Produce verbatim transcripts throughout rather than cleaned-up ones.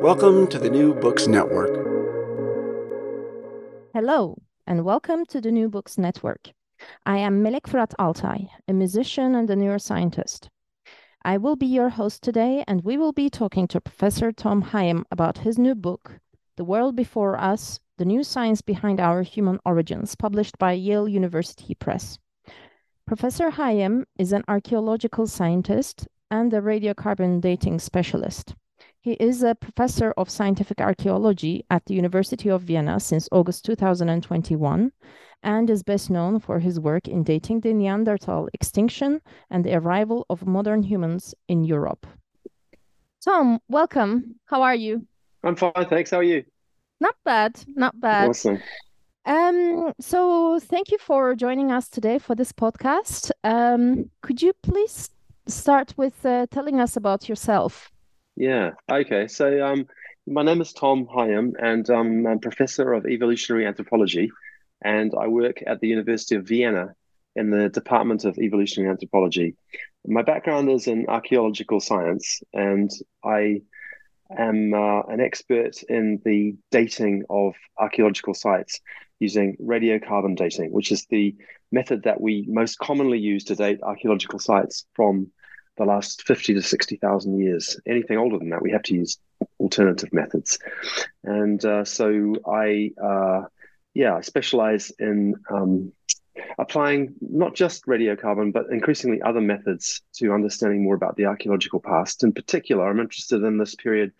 Welcome to the New Books Network. Hello, and welcome to the New Books Network. I am Melek Firat Altai, a musician and a neuroscientist. I will be your host today, and we will be talking to Professor Tom Higham about his new book, The World Before Us, The New Science Behind Our Human Origins, published by Yale University Press. Professor Higham is an archaeological scientist and a radiocarbon dating specialist. He is a professor of scientific archaeology at the University of Vienna since August two thousand twenty-one and is best known for his work in dating the Neanderthal extinction and the arrival of modern humans in Europe. Tom, welcome. How are you? I'm fine, thanks. How are you? Not bad, not bad. Awesome. Um, so thank you for joining us today for this podcast. Um, could you please start with uh, telling us about yourself? Yeah, okay. So um, my name is Tom Higham, and um, I'm Professor of Evolutionary Anthropology, and I work at the University of Vienna in the Department of Evolutionary Anthropology. My background is in archaeological science, and I am uh, an expert in the dating of archaeological sites using radiocarbon dating, which is the method that we most commonly use to date archaeological sites from the last fifty to sixty thousand years. Anything older than that, we have to use alternative methods. And uh, so I, uh, yeah, I specialize in um, applying not just radiocarbon, but increasingly other methods to understanding more about the archaeological past. In particular, I'm interested in this period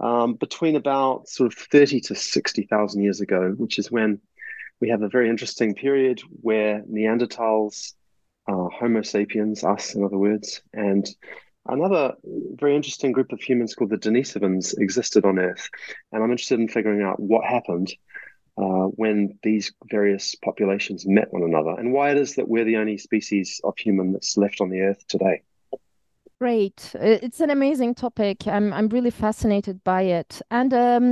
um, between about sort of thirty to sixty thousand years ago, which is when we have a very interesting period where Neanderthals, Uh, Homo sapiens, us in other words, and another very interesting group of humans called the Denisovans existed on Earth. And I'm interested in figuring out what happened uh, when these various populations met one another and why it is that we're the only species of human that's left on the Earth today. Great. It's an amazing topic. I'm I'm really fascinated by it. And um,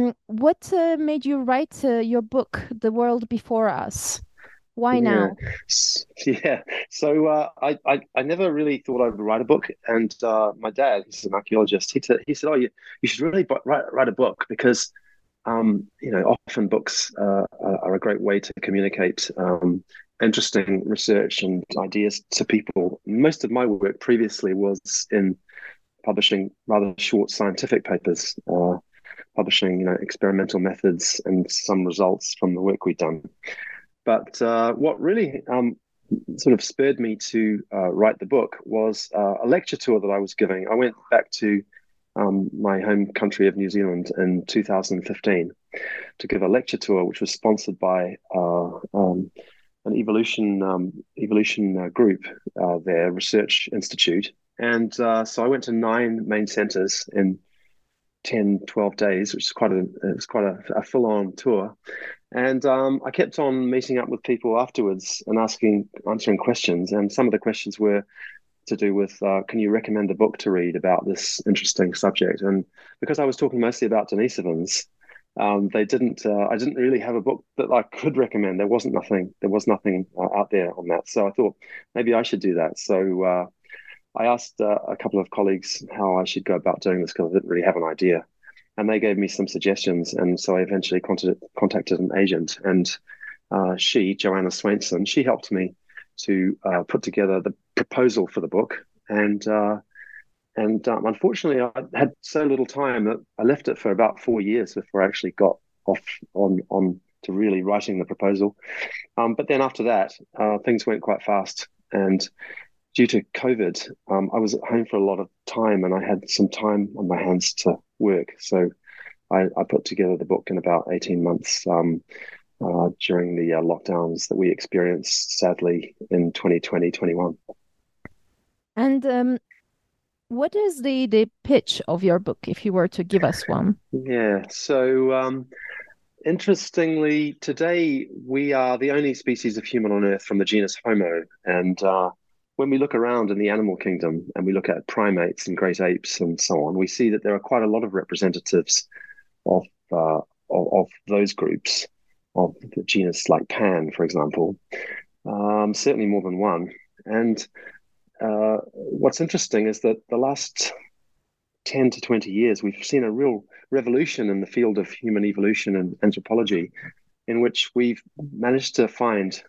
what uh, made you write uh, your book, The World Before Us? Why now? Yeah, yeah. so uh, I, I I never really thought I would write a book, and uh, my dad, he's an archaeologist, he t- he said, "Oh, you, you should really b- write write a book because, um, you know, often books uh, are a great way to communicate um, interesting research and ideas to people." Most of my work previously was in publishing rather short scientific papers, uh, publishing you know experimental methods and some results from the work we'd done. But uh, what really um, sort of spurred me to uh, write the book was uh, a lecture tour that I was giving. I went back to um, my home country of New Zealand in two thousand fifteen to give a lecture tour, which was sponsored by uh, um, an evolution um, evolution uh, group uh, there, Research Institute. And uh, so I went to nine main centres in ten, twelve days, which is quite a it was quite a, a full-on tour. And um, I kept on meeting up with people afterwards and asking, answering questions. And some of the questions were, to do with, uh, can you recommend a book to read about this interesting subject? And because I was talking mostly about Denisovans, um, they didn't, uh, I didn't really have a book that I could recommend. There wasn't nothing, there was nothing uh, out there on that. So I thought maybe I should do that. So uh, I asked uh, a couple of colleagues how I should go about doing this, because I didn't really have an idea. And they gave me some suggestions. And so I eventually contacted, contacted an agent, and uh, she, Joanna Swainson, she helped me to uh, put together the proposal for the book. And uh, and um, unfortunately, I had so little time that I left it for about four years before I actually got off on, on to really writing the proposal. Um, but then after that, uh, things went quite fast. And due to COVID, um, I was at home for a lot of time, and I had some time on my hands to work. So I, I put together the book in about eighteen months um, uh, during the uh, lockdowns that we experienced, sadly, in twenty twenty, twenty-one. And um, what is the, the pitch of your book, if you were to give us one? Yeah, so um, interestingly, today we are the only species of human on Earth from the genus Homo. And uh, when we look around in the animal kingdom and we look at primates and great apes and so on, we see that there are quite a lot of representatives of uh, of, of those groups, of the genus like Pan, for example, um, certainly more than one. And uh, what's interesting is that the last ten to twenty years, we've seen a real revolution in the field of human evolution and anthropology, in which we've managed to find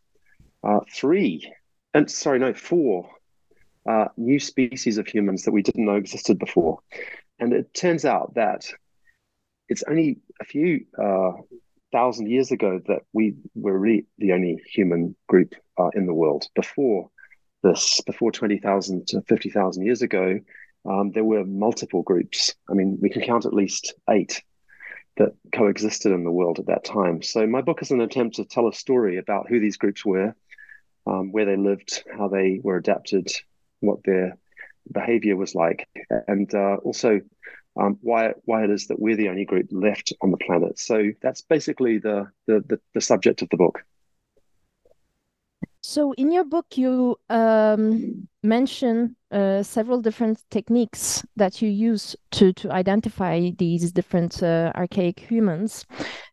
uh, three And sorry, no, four uh, new species of humans that we didn't know existed before. And it turns out that it's only a few uh, thousand years ago that we were really the only human group uh, in the world. Before this, before twenty thousand to fifty thousand years ago, um, there were multiple groups. I mean, we can count at least eight that coexisted in the world at that time. So my book is an attempt to tell a story about who these groups were, Um, where they lived, how they were adapted, what their behavior was like, and uh, also um, why why it is that we're the only group left on the planet. So that's basically the the, the, the subject of the book. So in your book, you um, mention uh, several different techniques that you use to, to identify these different uh, archaic humans.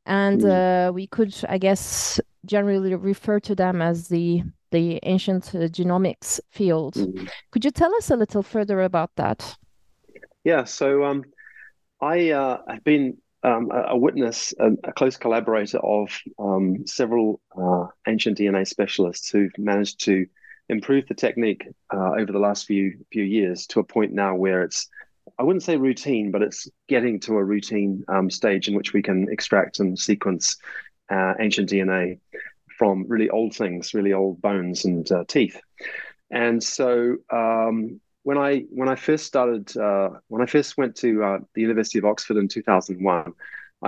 And uh, we could, I guess, generally refer to them as the the ancient uh, genomics field. Mm. Could you tell us a little further about that? Yeah, so um, I uh, have been um, a, a witness, a, a close collaborator of um, several uh, ancient D N A specialists who've managed to improve the technique uh, over the last few few years to a point now where it's, I wouldn't say routine, but it's getting to a routine um, stage in which we can extract and sequence Uh, ancient D N A from really old things, really old bones and uh, teeth. And so um, when I when I first started, uh, when I first went to uh, the University of Oxford in two thousand one,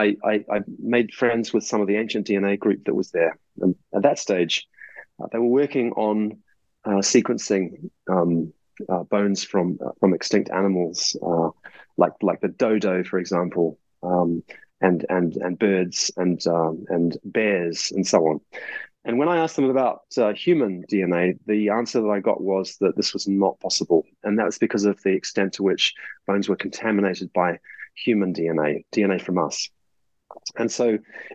I, I, I made friends with some of the ancient D N A group that was there. And at that stage, uh, they were working on uh, sequencing um, uh, bones from uh, from extinct animals, uh, like like the dodo, for example, Um And, and and birds and um, and bears and so on. And when I asked them about uh, human D N A, the answer that I got was that this was not possible. And that was because of the extent to which bones were contaminated by human D N A, D N A from us. And so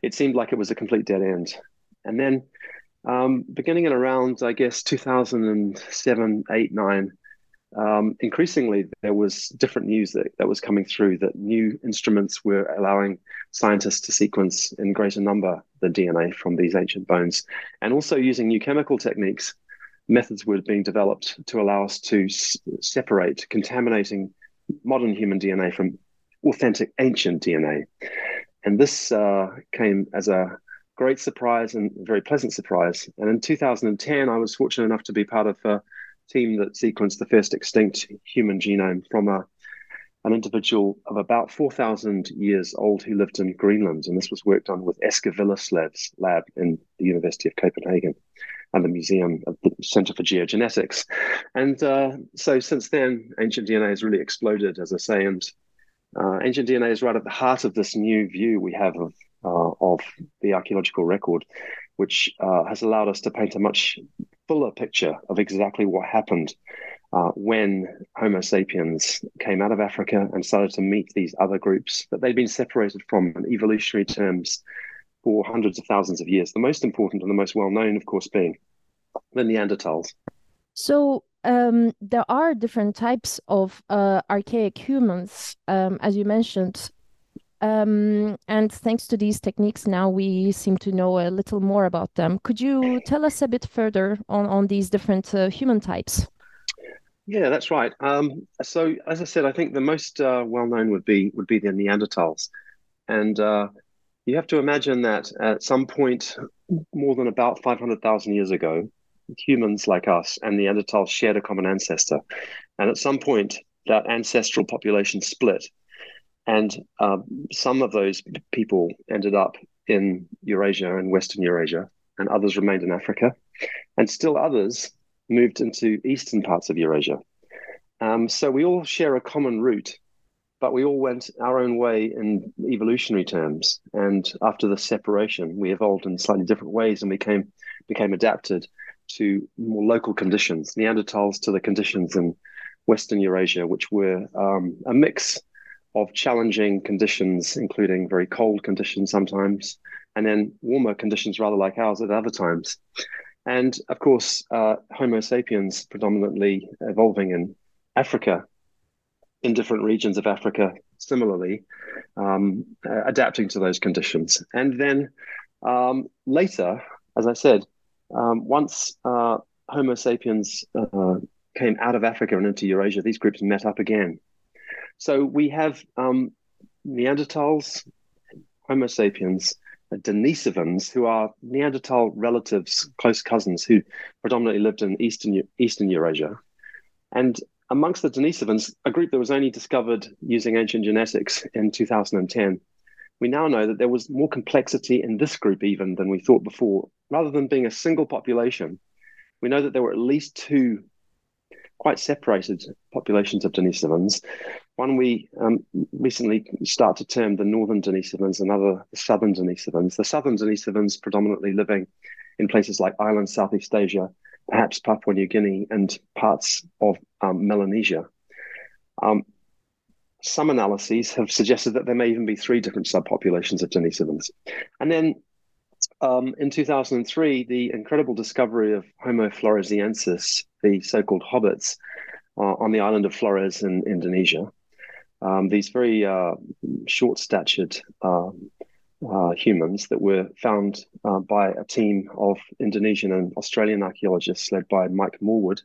it seemed like it was a complete dead end. And then um, beginning in around, I guess, two thousand seven, eight, nine, Um, increasingly, there was different news that, that was coming through, that new instruments were allowing scientists to sequence in greater number the D N A from these ancient bones. And also using new chemical techniques, methods were being developed to allow us to s- separate contaminating modern human D N A from authentic ancient D N A. And this uh, came as a great surprise and very pleasant surprise. And in two thousand ten, I was fortunate enough to be part of Uh, team that sequenced the first extinct human genome from a an individual of about four thousand years old who lived in Greenland. And this was work done with Eske Villeslev's lab in the University of Copenhagen and the museum of the Center for Geogenetics. And uh, so since then, ancient D N A has really exploded, as I say, and uh, ancient D N A is right at the heart of this new view we have of, uh, of the archaeological record, which uh, has allowed us to paint a much fuller picture of exactly what happened uh, when Homo sapiens came out of Africa and started to meet these other groups that they'd been separated from in evolutionary terms for hundreds of thousands of years. The most important and the most well-known, of course, being the Neanderthals. So um, there are different types of uh, archaic humans, um, as you mentioned. Um, and thanks to these techniques, now we seem to know a little more about them. Could you tell us a bit further on, on these different uh, human types? Yeah, that's right. Um, so, as I said, I think the most uh, well-known would be would be the Neanderthals. And uh, you have to imagine that at some point, more than about five hundred thousand years ago, humans like us and Neanderthals shared a common ancestor. And at some point, that ancestral population split. And uh, some of those people ended up in Eurasia and Western Eurasia, and others remained in Africa. And still others moved into eastern parts of Eurasia. Um, so we all share a common root, but we all went our own way in evolutionary terms. And after the separation, we evolved in slightly different ways, and we came, became adapted to more local conditions, Neanderthals to the conditions in Western Eurasia, which were um, a mix of challenging conditions, including very cold conditions sometimes, and then warmer conditions rather like ours at other times. And of course, uh, Homo sapiens predominantly evolving in Africa, in different regions of Africa, similarly, um, uh, adapting to those conditions. And then um, later, as I said, um, once uh, Homo sapiens uh, came out of Africa and into Eurasia, these groups met up again. So we have um, Neanderthals, Homo sapiens, Denisovans, who are Neanderthal relatives, close cousins, who predominantly lived in eastern eastern Eurasia. And amongst the Denisovans, a group that was only discovered using ancient genetics in two thousand ten, we now know that there was more complexity in this group even than we thought before. Rather than being a single population, we know that there were at least two quite separated populations of Denisovans. One we um, recently start to term the northern Denisovans, another the southern Denisovans. The southern Denisovans predominantly living in places like Ireland, Southeast Asia, perhaps Papua New Guinea, and parts of um, Melanesia. Um, some analyses have suggested that there may even be three different subpopulations of Denisovans. And then Um, in two thousand three, the incredible discovery of Homo floresiensis, the so-called Hobbits, uh, on the island of Flores in Indonesia. Um, these very uh, short-statured uh, uh, humans that were found uh, by a team of Indonesian and Australian archaeologists led by Mike Morwood.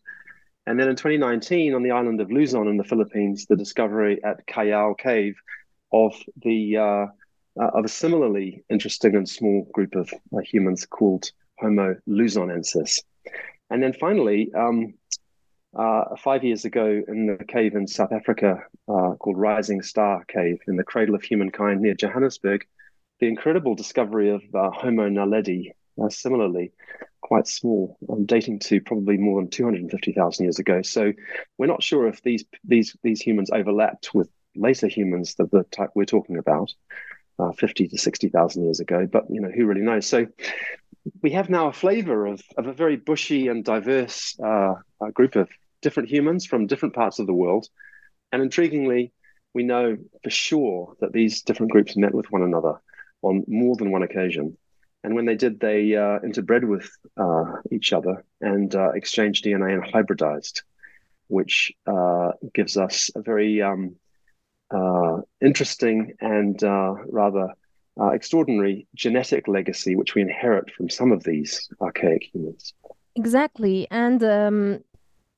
And then in twenty nineteen, on the island of Luzon in the Philippines, the discovery at Callao Cave of the... Uh, Uh, of a similarly interesting and small group of uh, humans called Homo luzonensis. And then finally, um, uh, five years ago in a cave in South Africa uh, called Rising Star Cave in the cradle of humankind near Johannesburg, the incredible discovery of uh, Homo naledi, uh, similarly quite small, um, dating to probably more than two hundred fifty thousand years ago. So we're not sure if these these these humans overlapped with later humans that the type we're talking about. Uh, fifty to sixty thousand years ago, but you know, who really knows? So we have now a flavor of, of a very bushy and diverse uh, group of different humans from different parts of the world. And intriguingly, we know for sure that these different groups met with one another on more than one occasion. And when they did, they uh, interbred with uh, each other and uh, exchanged D N A and hybridized, which uh, gives us a very... Um, Uh, interesting and uh, rather uh, extraordinary genetic legacy, which we inherit from some of these archaic humans. Exactly. And um,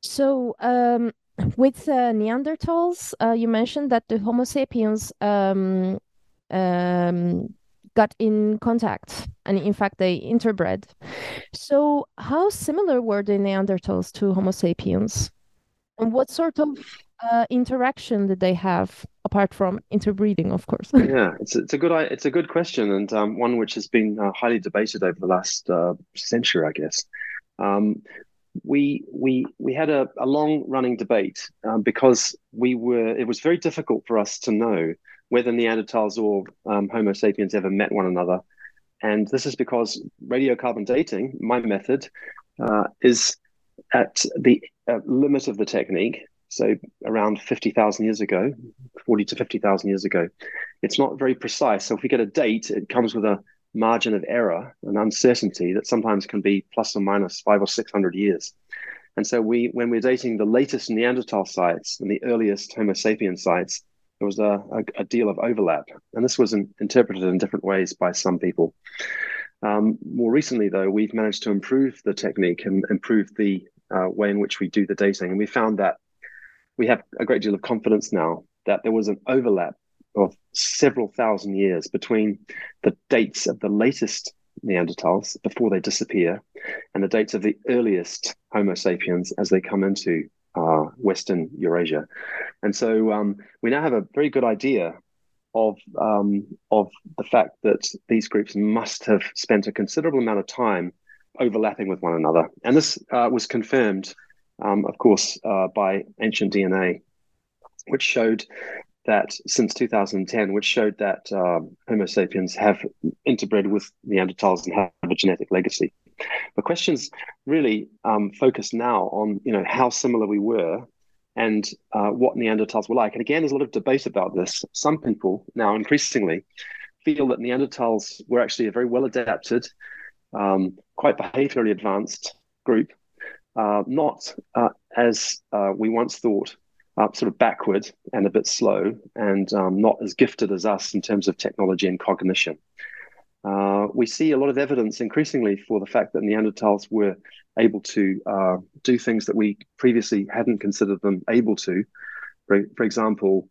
so um, with uh, Neanderthals, uh, you mentioned that the Homo sapiens um, um, got in contact and in fact, they interbred. So how similar were the Neanderthals to Homo sapiens? And what sort of uh, interaction did they have, apart from interbreeding, of course? Yeah, it's it's a good it's a good question, and um, one which has been uh, highly debated over the last uh, century, I guess. Um, we we we had a, a long running debate um, because we were it was very difficult for us to know whether Neanderthals or um, Homo sapiens ever met one another, and this is because radiocarbon dating, my method, uh, is at the uh, limit of the technique, so around fifty thousand years ago, forty to fifty thousand years ago, it's not very precise. So if we get a date, it comes with a margin of error and uncertainty that sometimes can be plus or minus five or six hundred years. And so we, when we're dating the latest Neanderthal sites and the earliest Homo sapiens sites, there was a, a, a deal of overlap. And this was in, interpreted in different ways by some people. Um, more recently, though, we've managed to improve the technique and improve the uh, way in which we do the dating. And we found that we have a great deal of confidence now that there was an overlap of several thousand years between the dates of the latest Neanderthals before they disappear and the dates of the earliest Homo sapiens as they come into uh, Western Eurasia. And so um, we now have a very good idea of um, of the fact that these groups must have spent a considerable amount of time overlapping with one another. And this uh, was confirmed, um, of course, uh, by ancient D N A, which showed that since two thousand ten, which showed that um, Homo sapiens have interbred with Neanderthals and have a genetic legacy. The questions really um, focus now on, you know, how similar we were and uh, what Neanderthals were like. And again, there's a lot of debate about this. Some people now increasingly feel that Neanderthals were actually a very well-adapted, um, quite behaviorally advanced group, uh, not uh, as uh, we once thought, Uh, sort of backward and a bit slow and um, not as gifted as us in terms of technology and cognition. Uh, we see a lot of evidence increasingly for the fact that Neanderthals were able to uh, do things that we previously hadn't considered them able to. For, for example,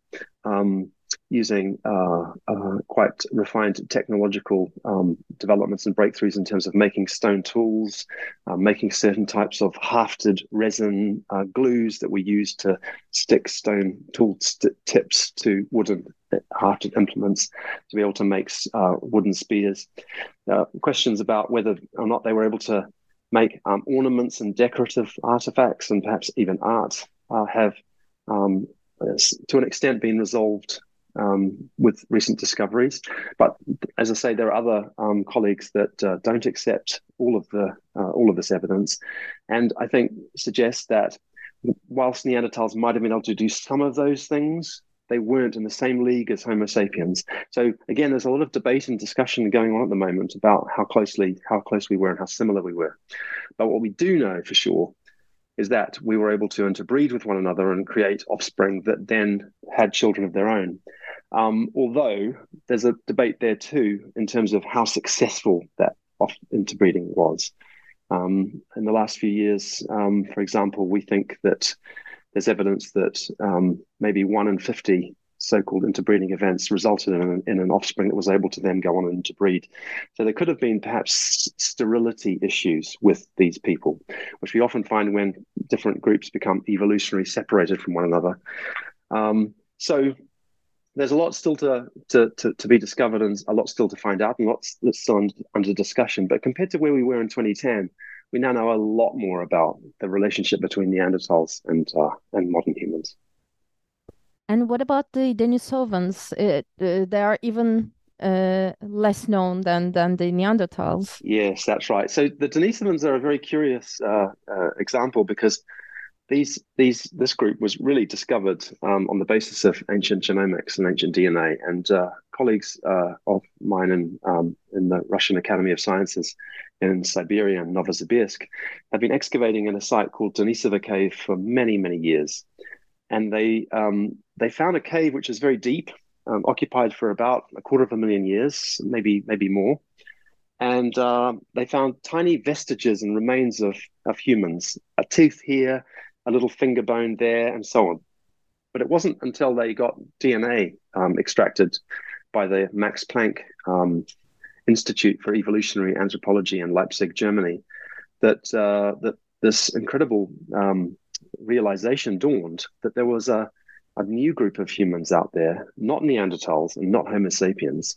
um, using uh, uh, quite refined technological um, developments and breakthroughs in terms of making stone tools, uh, making certain types of hafted resin uh, glues that we use to stick stone tool st- tips to wooden hafted implements to be able to make uh, wooden spears. Uh, questions about whether or not they were able to make um, ornaments and decorative artifacts and perhaps even art uh, have um, to an extent been resolved Um, with recent discoveries. But as I say, there are other um, colleagues that uh, don't accept all of the uh, all of this evidence, and I think suggest that whilst Neanderthals might have been able to do some of those things, they weren't in the same league as Homo sapiens. So again, there's a lot of debate and discussion going on at the moment about how closely how close we were and how similar we were. But what we do know for sure is that we were able to interbreed with one another and create offspring that then had children of their own. Um, although there's a debate there too in terms of how successful that off- interbreeding was. Um, in the last few years, um, for example, we think that there's evidence that um, maybe one in fifty so-called interbreeding events resulted in an, in an offspring that was able to then go on and interbreed. So there could have been perhaps sterility issues with these people, which we often find when different groups become evolutionarily separated from one another. Um, so there's a lot still to, to, to, to be discovered and a lot still to find out and lots that's still under discussion. But compared to where we were in twenty ten, we now know a lot more about the relationship between Neanderthals and uh, and modern humans. And what about the Denisovans? Uh, they are even uh, less known than, than the Neanderthals. Yes, that's right. So the Denisovans are a very curious uh, uh, example because these these this group was really discovered um, on the basis of ancient genomics and ancient D N A. And uh, colleagues uh, of mine in um, in the Russian Academy of Sciences in Siberia and Novosibirsk have been excavating in a site called Denisova Cave for many, many years. And they um, they found a cave which is very deep, um, occupied for about a quarter of a million years, maybe maybe more. And uh, they found tiny vestiges and remains of, of humans, a tooth here, a little finger bone there, and so on. But it wasn't until they got D N A um, extracted by the Max Planck um, Institute for Evolutionary Anthropology in Leipzig, Germany, that uh, that this incredible Um, realization dawned that there was a, a new group of humans out there, not Neanderthals and not Homo sapiens.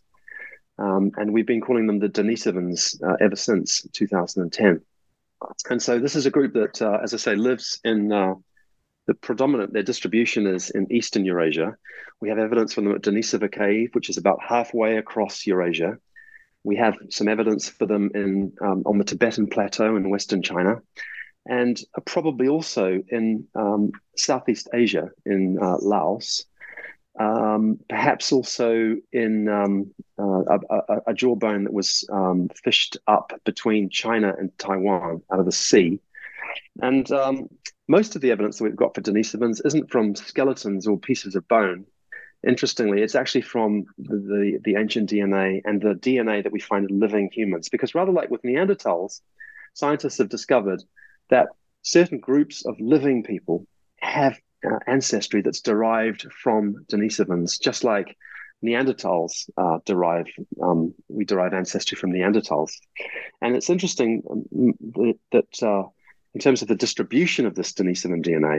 Um, and we've been calling them the Denisovans uh, ever since two thousand ten. And so this is a group that, uh, as I say, lives in uh, the predominant, their distribution is in Eastern Eurasia. We have evidence from them at Denisova Cave, which is about halfway across Eurasia. We have some evidence for them in um, on the Tibetan Plateau in Western China. and probably also in um, Southeast Asia, in uh, Laos, um, perhaps also in um, uh, a, a jawbone that was um, fished up between China and Taiwan out of the sea. And um, most of the evidence that we've got for Denisovans isn't from skeletons or pieces of bone. Interestingly, it's actually from the, the ancient D N A and the D N A that we find in living humans, because rather like with Neanderthals, scientists have discovered that certain groups of living people have uh, ancestry that's derived from Denisovans, just like Neanderthals uh, derive, um, we derive ancestry from Neanderthals. And it's interesting that uh, in terms of the distribution of this Denisovan D N A,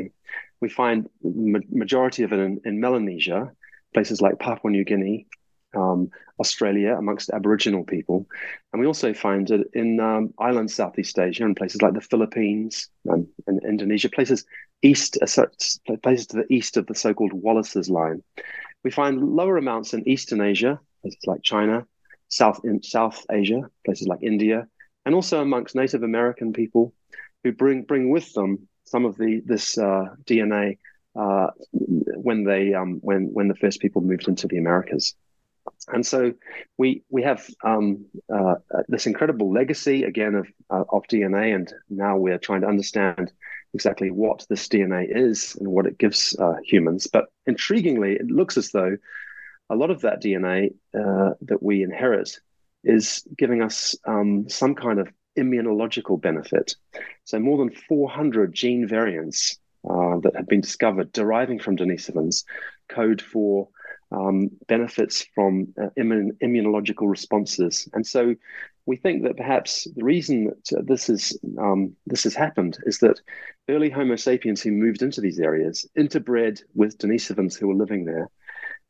we find ma- majority of it in, in Melanesia, places like Papua New Guinea, um, Australia, amongst Aboriginal people. And we also find it in um, island Southeast Asia and places like the Philippines and, and Indonesia, places east, places to the east of the so-called Wallace's line. We find lower amounts in Eastern Asia, places like China, South in South Asia, places like India, and also amongst Native American people who bring bring with them some of the this uh, D N A uh, when they um, when when the first people moved into the Americas. And so we we have um, uh, this incredible legacy again of uh, of D N A, and now we're trying to understand exactly what this D N A is and what it gives uh, humans. But intriguingly, it looks as though a lot of that D N A uh, that we inherit is giving us um, some kind of immunological benefit. So more than four hundred gene variants uh, that have been discovered deriving from Denisovans code for um, benefits from uh, immun- immunological responses. And so we think that perhaps the reason that this is um, this has happened is that early Homo sapiens who moved into these areas interbred with Denisovans who were living there.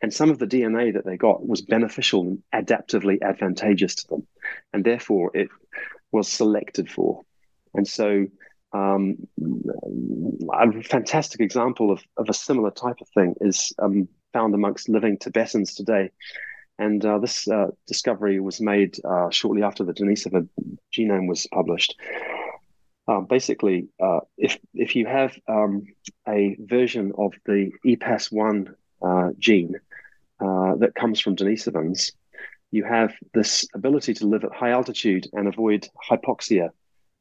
And some of the D N A that they got was beneficial and adaptively advantageous to them. And therefore it was selected for. And so um, a fantastic example of, of a similar type of thing is um, found amongst living Tibetans today. And uh, this uh, discovery was made uh, shortly after the Denisova genome was published. Uh, basically, uh, if if you have um, a version of the E P A S one uh, gene uh, that comes from Denisovans, you have this ability to live at high altitude and avoid hypoxia,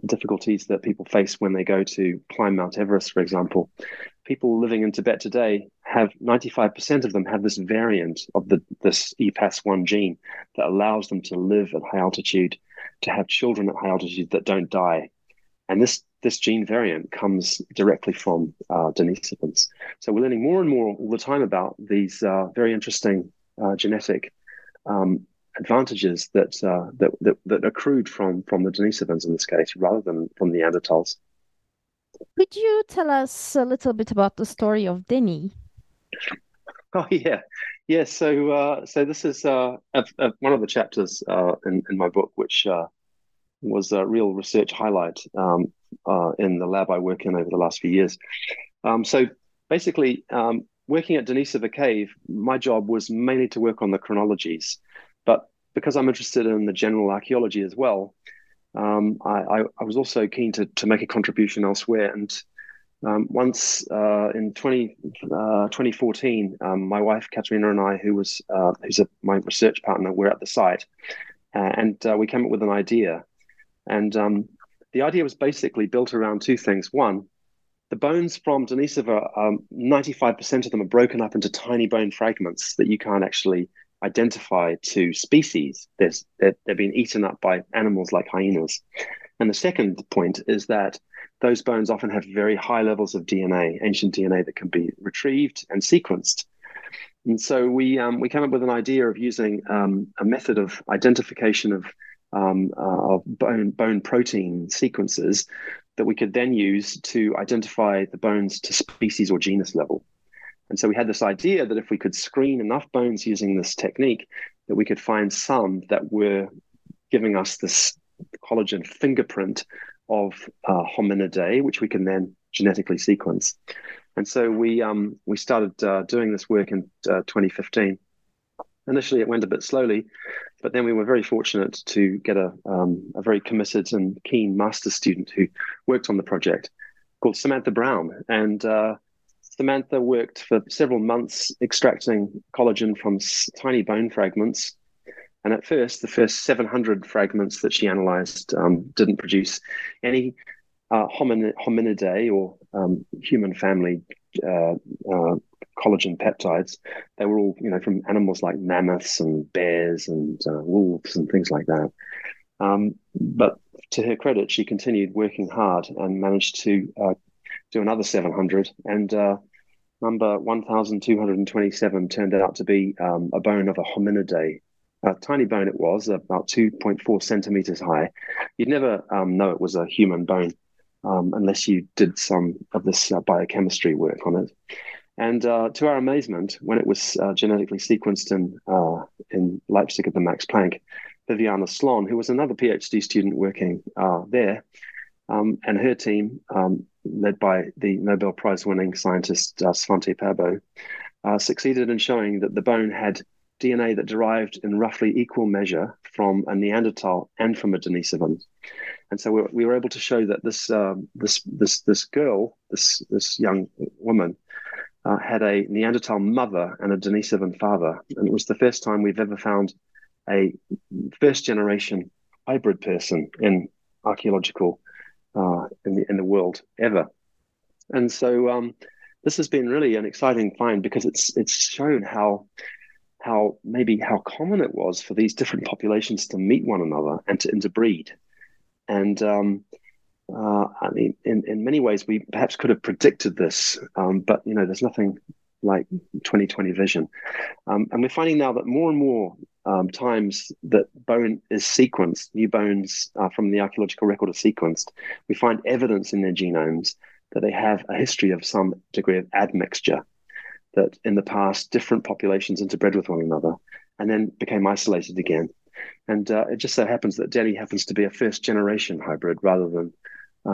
difficulties that people face when they go to climb Mount Everest, for example. People living in Tibet today have ninety-five percent of them have this variant of the this E P A S one gene that allows them to live at high altitude, to have children at high altitude that don't die. And this this gene variant comes directly from uh, Denisovans. So we're learning more and more all the time about these uh, very interesting uh, genetic um advantages that, uh, that that that accrued from from the Denisovans in this case, rather than from the Neanderthals. Could you tell us a little bit about the story of Denis? Oh yeah, yeah. So uh, so this is uh, a, a, one of the chapters uh, in in my book, which uh, was a real research highlight um, uh, in the lab I work in over the last few years. Um, so basically, um, working at Denisova Cave, my job was mainly to work on the chronologies. But because I'm interested in the general archaeology as well, um, I, I, I was also keen to, to make a contribution elsewhere. And um, once uh, in twenty, uh, twenty fourteen, um, my wife Katarina and I, who was uh, who's a, my research partner, were at the site, uh, and uh, we came up with an idea. And um, the idea was basically built around two things. One, the bones from Denisova, um, ninety-five percent of them are broken up into tiny bone fragments that you can't actually identify to species. There's, they're, they're being eaten up by animals like hyenas. And the second point is that those bones often have very high levels of D N A, ancient D N A that can be retrieved and sequenced. And so we um, we came up with an idea of using um, a method of identification of, um, uh, of bone bone protein sequences that we could then use to identify the bones to species or genus level. And so we had this idea that if we could screen enough bones using this technique, that we could find some that were giving us this collagen fingerprint of uh, hominidae, which we can then genetically sequence. And so we um, we started uh, doing this work in uh, twenty fifteen. Initially, it went a bit slowly, but then we were very fortunate to get a, um, a very committed and keen master's student who worked on the project called Samantha Brown. And uh, Samantha worked for several months extracting collagen from s- tiny bone fragments. And at first, the first seven hundred fragments that she analyzed um, didn't produce any uh, homin- hominidae or um, human family uh, uh collagen peptides. They were all, you know, from animals like mammoths and bears and uh, wolves and things like that. Um, but to her credit, she continued working hard and managed to uh, do another seven hundred. And uh, number one thousand two hundred twenty-seven turned out to be um, a bone of a hominidae. A tiny bone it was, about two point four centimeters high. You'd never um, know it was a human bone um, unless you did some of this uh, biochemistry work on it. And uh, to our amazement, when it was uh, genetically sequenced in uh, in Leipzig at the Max Planck, Viviana Slon, who was another PhD student working uh, there, um, and her team, um, led by the Nobel Prize-winning scientist uh, Svante Pääbo, uh, succeeded in showing that the bone had D N A that derived in roughly equal measure from a Neanderthal and from a Denisovan. And so we were, we were able to show that this uh, this this this girl, this this young woman, Uh, had a Neanderthal mother and a Denisovan father. And it was the first time we've ever found a first-generation hybrid person in archaeological, uh, in the, in the world ever. And so um, this has been really an exciting find because it's it's shown how, how maybe how common it was for these different populations to meet one another and to interbreed. And um Uh, I mean, in, in many ways, we perhaps could have predicted this, um, but, you know, there's nothing like twenty twenty vision. Um, and we're finding now that more and more um, times that bone is sequenced, new bones uh, from the archaeological record are sequenced, we find evidence in their genomes that they have a history of some degree of admixture, that in the past, different populations interbred with one another and then became isolated again. And uh, it just so happens that Delhi happens to be a first-generation hybrid rather than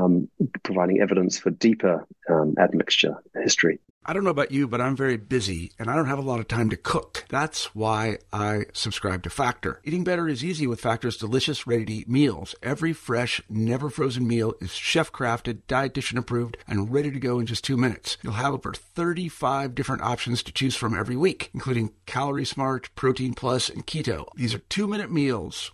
Um, providing evidence for deeper um, admixture history. I don't know about you, but I'm very busy and I don't have a lot of time to cook. That's why I subscribe to Factor. Eating better is easy with Factor's delicious, ready-to-eat meals. Every fresh, never frozen meal is chef-crafted, dietitian approved, and ready to go in just two minutes. You'll have over thirty-five different options to choose from every week, including Calorie Smart, Protein Plus, and Keto. These are two-minute meals.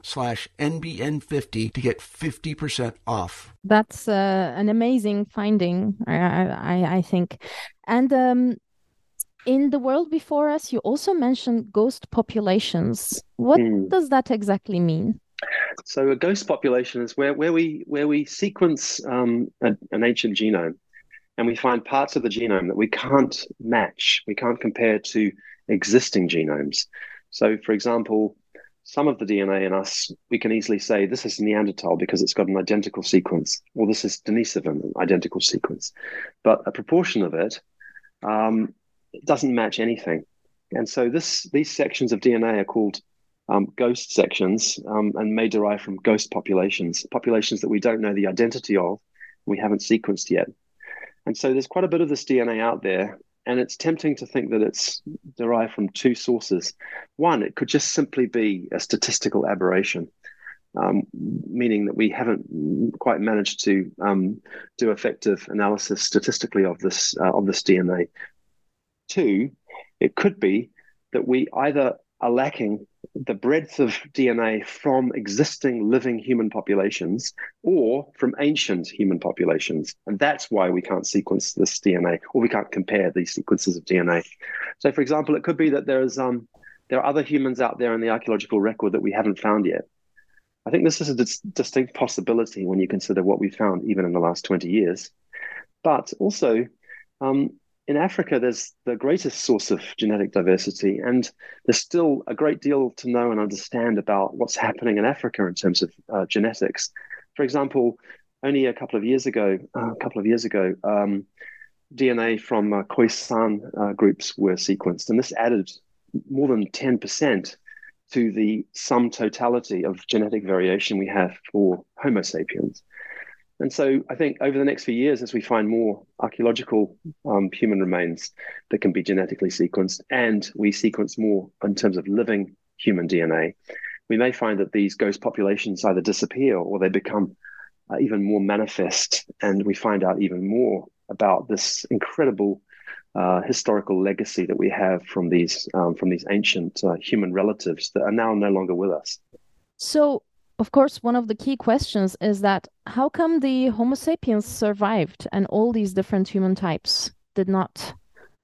slash N B N fifty to get fifty percent off. That's uh, an amazing finding, I, I, I think. And um, in The World Before Us, you also mentioned ghost populations. What mm. does that exactly mean? So a ghost population is where, where we where we sequence um, a, an ancient genome and we find parts of the genome that we can't match, we can't compare to existing genomes. So, for example, some of the D N A in us, we can easily say this is Neanderthal because it's got an identical sequence, or this is Denisovan, an identical sequence. But a proportion of it, um, it doesn't match anything. And so this these sections of D N A are called um, ghost sections um, and may derive from ghost populations, populations that we don't know the identity of, we haven't sequenced yet. And so there's quite a bit of this D N A out there. And it's tempting to think that it's derived from two sources. One, it could just simply be a statistical aberration, um, meaning that we haven't quite managed to um, do effective analysis statistically of this uh, of this D N A. Two, it could be that we either are lacking the breadth of D N A from existing living human populations or from ancient human populations. And that's why we can't sequence this D N A, or we can't compare these sequences of D N A. So, for example, it could be that there is um, there are other humans out there in the archaeological record that we haven't found yet. I think this is a dis- distinct possibility when you consider what we found even in the last twenty years. But also, um, in Africa, there's the greatest source of genetic diversity, and there's still a great deal to know and understand about what's happening in Africa in terms of uh, genetics. For example, only a couple of years ago, uh, a couple of years ago, um, D N A from uh, Khoisan uh, groups were sequenced, and this added more than ten percent to the sum totality of genetic variation we have for Homo sapiens. And so I think over the next few years, as we find more archaeological um, human remains that can be genetically sequenced, and we sequence more in terms of living human D N A, we may find that these ghost populations either disappear or they become uh, even more manifest, and we find out even more about this incredible uh, historical legacy that we have from these um, from these ancient uh, human relatives that are now no longer with us. So, of course, one of the key questions is that how come the Homo sapiens survived and all these different human types did not?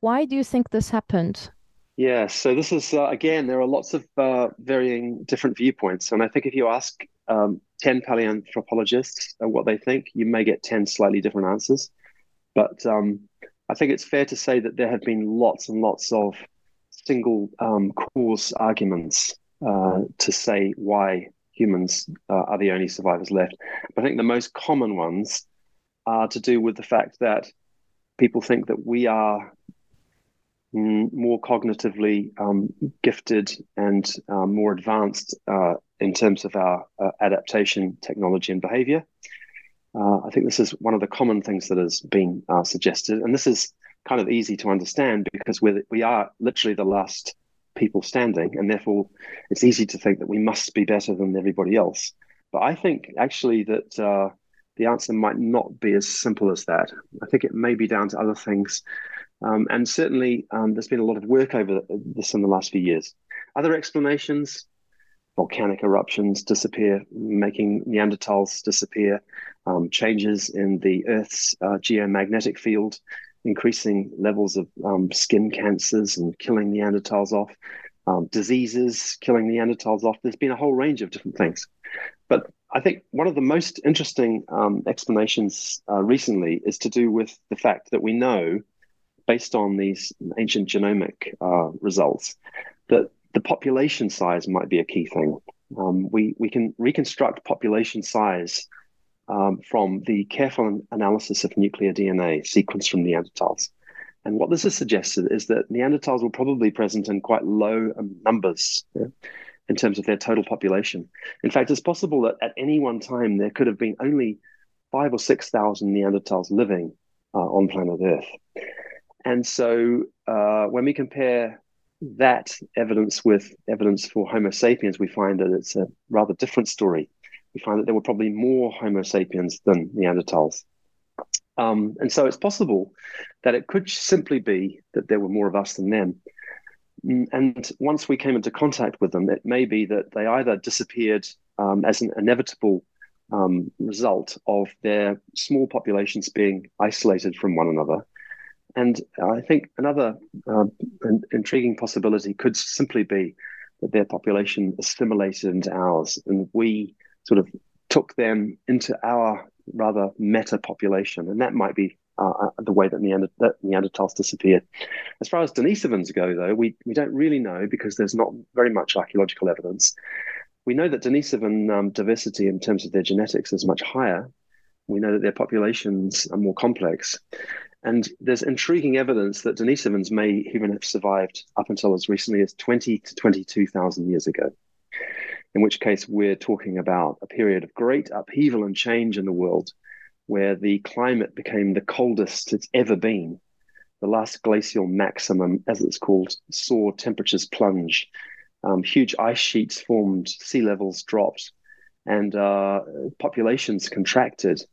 Why do you think this happened? Yeah, so this is, uh, again, there are lots of uh, varying different viewpoints. And I think if you ask um, ten paleoanthropologists what they think, you may get ten slightly different answers. But um, I think it's fair to say that there have been lots and lots of single um, cause arguments uh, to say why humans uh, are the only survivors left. But I think the most common ones are to do with the fact that people think that we are mm, more cognitively um, gifted and uh, more advanced uh, in terms of our uh, adaptation, technology, and behavior. Uh, I think this is one of the common things that has been uh, suggested. And this is kind of easy to understand because we're, we are literally the last people standing. And therefore, it's easy to think that we must be better than everybody else. But I think actually that uh, the answer might not be as simple as that. I think it may be down to other things. Um, and certainly, um, there's been a lot of work over this in the last few years. Other explanations: volcanic eruptions disappear, making Neanderthals disappear, um, changes in the Earth's uh, geomagnetic field, increasing levels of um, skin cancers and killing Neanderthals off, um, diseases killing Neanderthals off. There's been a whole range of different things. But I think one of the most interesting um, explanations uh, recently is to do with the fact that we know, based on these ancient genomic uh, results, that the population size might be a key thing. Um, we, we can reconstruct population size um, from the careful analysis of nuclear D N A sequenced from Neanderthals. And what this has suggested is that Neanderthals were probably present in quite low numbers yeah. in terms of their total population. In fact, it's possible that at any one time, there could have been only five or six thousand Neanderthals living uh, on planet Earth. And so uh, when we compare that evidence with evidence for Homo sapiens, we find that it's a rather different story. We find that there were probably more Homo sapiens than Neanderthals. Um, and so it's possible that it could simply be that there were more of us than them. And once we came into contact with them, it may be that they either disappeared um, as an inevitable um, result of their small populations being isolated from one another. And I think another uh, an intriguing possibility could simply be that their population assimilated into ours, and we sort of took them into our rather meta population, and that might be uh, the way that, Neander- that Neanderthals disappeared. As far as Denisovans go, though, we, we don't really know because there's not very much archaeological evidence. We know that Denisovan um, diversity in terms of their genetics is much higher. We know that their populations are more complex. And there's intriguing evidence that Denisovans may even have survived up until as recently as twenty to twenty-two thousand years ago, in which case we're talking about a period of great upheaval and change in the world where the climate became the coldest it's ever been. The last glacial maximum, as it's called, saw temperatures plunge. Um, huge ice sheets formed, sea levels dropped, and uh, populations contracted.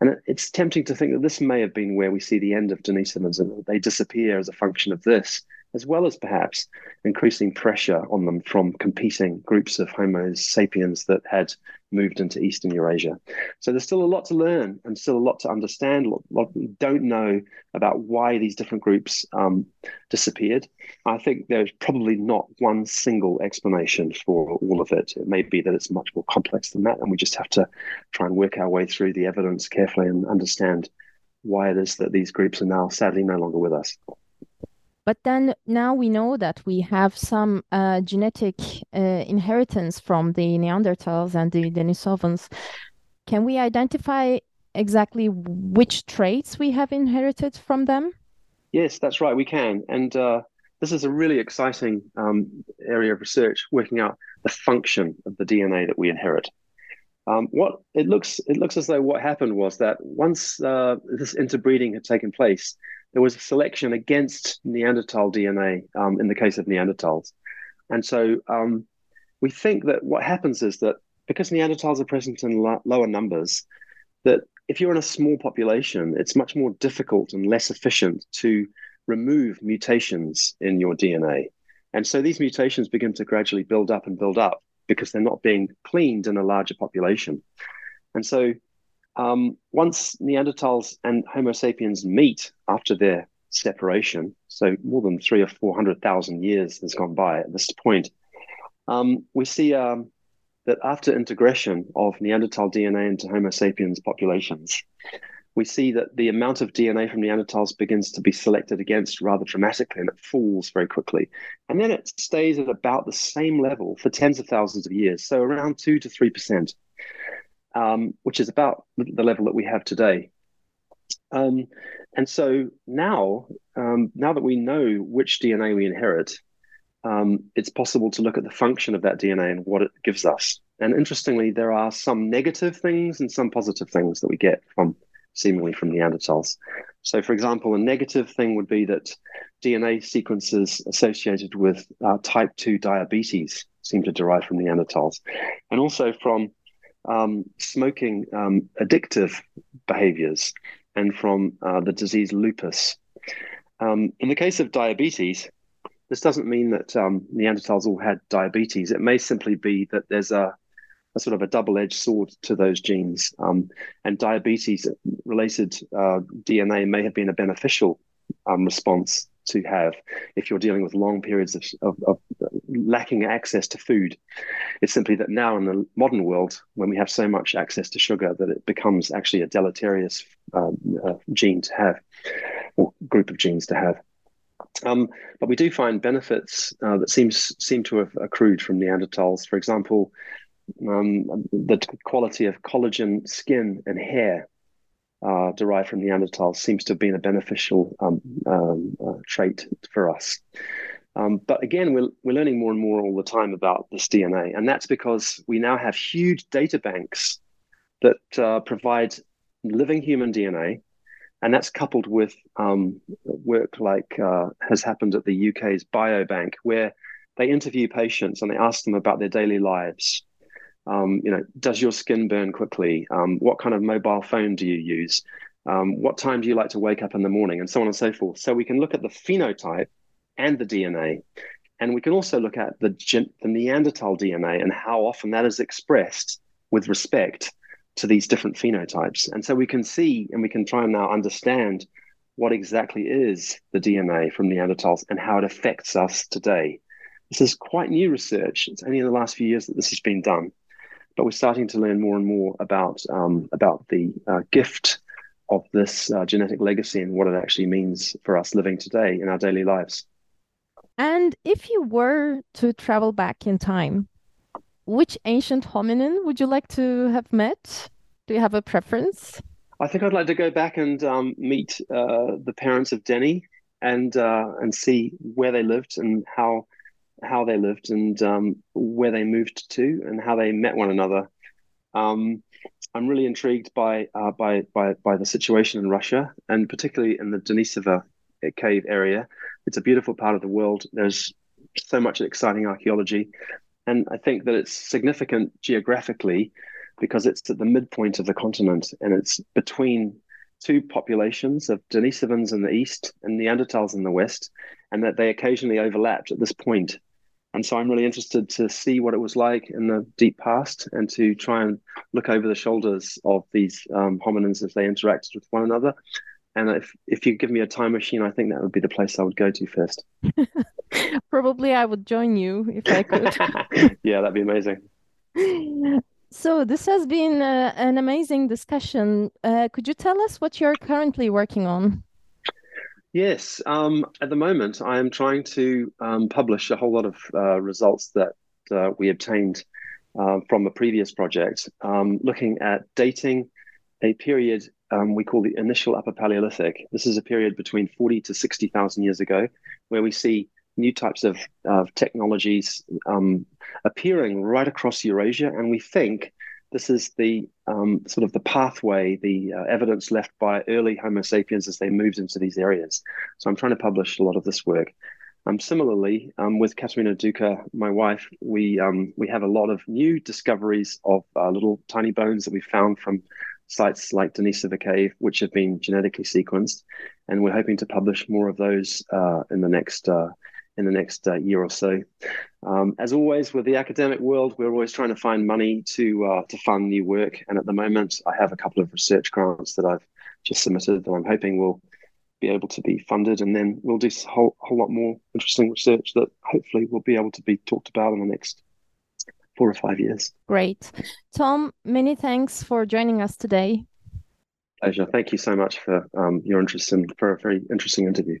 And it's tempting to think that this may have been where we see the end of Denisovans, and they disappear as a function of this, as well as perhaps increasing pressure on them from competing groups of Homo sapiens that had moved into Eastern Eurasia. So there's still a lot to learn and still a lot to understand, a lot we don't know about why these different groups um, disappeared. I think there's probably not one single explanation for all of it. It may be that it's much more complex than that, and we just have to try and work our way through the evidence carefully and understand why it is that these groups are now sadly no longer with us. But then now we know that we have some uh, genetic uh, inheritance from the Neanderthals and the Denisovans. Can we identify exactly which traits we have inherited from them? Yes, that's right, we can. And uh, this is a really exciting um, area of research, working out the function of the D N A that we inherit. Um, what it looks it looks as though what happened was that once uh, this interbreeding had taken place, there was a selection against Neanderthal D N A um, in the case of Neanderthals. And so um, we think that what happens is that because Neanderthals are present in lo- lower numbers, that if you're in a small population, it's much more difficult and less efficient to remove mutations in your D N A. And so these mutations begin to gradually build up and build up because they're not being cleaned in a larger population. And so um, once Neanderthals and Homo sapiens meet after their separation, so more than three or four hundred thousand years has gone by at this point, um, we see... Um, that after integration of Neanderthal D N A into Homo sapiens populations, we see that the amount of D N A from Neanderthals begins to be selected against rather dramatically, and it falls very quickly. And then it stays at about the same level for tens of thousands of years, so around two to three percent, um, which is about the level that we have today. Um, and so now, um, now that we know which D N A we inherit, Um, it's possible to look at the function of that D N A and what it gives us. And interestingly, there are some negative things and some positive things that we get from seemingly from Neanderthals. So, for example, a negative thing would be that D N A sequences associated with uh, type two diabetes seem to derive from Neanderthals, and also from um, smoking um, addictive behaviors and from uh, the disease lupus. Um, in the case of diabetes, this doesn't mean that um, Neanderthals all had diabetes. It may simply be that there's a, a sort of a double-edged sword to those genes. Um, and diabetes-related uh, D N A may have been a beneficial um, response to have if you're dealing with long periods of, of, of lacking access to food. It's simply that now in the modern world, when we have so much access to sugar, that it becomes actually a deleterious um, uh, gene to have, or group of genes to have. Um, but we do find benefits uh, that seems seem to have accrued from Neanderthals. For example, um, the quality of collagen, skin, and hair uh, derived from Neanderthals seems to have been a beneficial um, um, uh, trait for us. Um, but again, we're we're learning more and more all the time about this D N A, and that's because we now have huge data banks that uh, provide living human D N A. And that's coupled with um, work like uh, has happened at the U K's Biobank, where they interview patients and they ask them about their daily lives. Um, you know, does your skin burn quickly? Um, what kind of mobile phone do you use? Um, what time do you like to wake up in the morning? And so on and so forth. So we can look at the phenotype and the D N A. And we can also look at the, the Neanderthal D N A and how often that is expressed with respect to these different phenotypes. And so we can see and we can try and now understand what exactly is the D N A from Neanderthals and how it affects us today. This is quite new research. It's only in the last few years that this has been done, but we're starting to learn more and more about, um, about the uh, gift of this uh, genetic legacy and what it actually means for us living today in our daily lives. And if you were to travel back in time, which ancient hominin would you like to have met? Do you have a preference? I think I'd like to go back and um, meet uh, the parents of Denny and uh, and see where they lived and how how they lived and um, where they moved to and how they met one another. Um, I'm really intrigued by, uh, by by by the situation in Russia, and particularly in the Denisova Cave area. It's a beautiful part of the world. There's so much exciting archaeology. And I think that it's significant geographically because it's at the midpoint of the continent and it's between two populations of Denisovans in the east and Neanderthals in the west, and that they occasionally overlapped at this point. And so I'm really interested to see what it was like in the deep past and to try and look over the shoulders of these um, hominins as they interacted with one another. And if, if you give me a time machine, I think that would be the place I would go to first. Probably I would join you if I could. Yeah, that'd be amazing. So this has been uh, an amazing discussion. Uh, could you tell us what you're currently working on? Yes. Um, at the moment, I am trying to um, publish a whole lot of uh, results that uh, we obtained uh, from a previous project, um, looking at dating a period um, we call the initial Upper Paleolithic. This is a period between forty to sixty thousand years ago, where we see new types of, of technologies um, appearing right across Eurasia. And we think this is the um, sort of the pathway, the uh, evidence left by early Homo sapiens as they moved into these areas. So I'm trying to publish a lot of this work. Um, similarly, um, with Katarina Duca, my wife, we um, we have a lot of new discoveries of uh, little tiny bones that we found from sites like Denisova Cave, which have been genetically sequenced. And we're hoping to publish more of those uh, in the next uh in the next uh, year or so. Um, as always, with the academic world, we're always trying to find money to uh, to fund new work. And at the moment, I have a couple of research grants that I've just submitted that I'm hoping will be able to be funded. And then we'll do a whole, whole lot more interesting research that hopefully will be able to be talked about in the next four or five years. Great. Tom, many thanks for joining us today. Pleasure. Thank you so much for um, your interest and for a very interesting interview.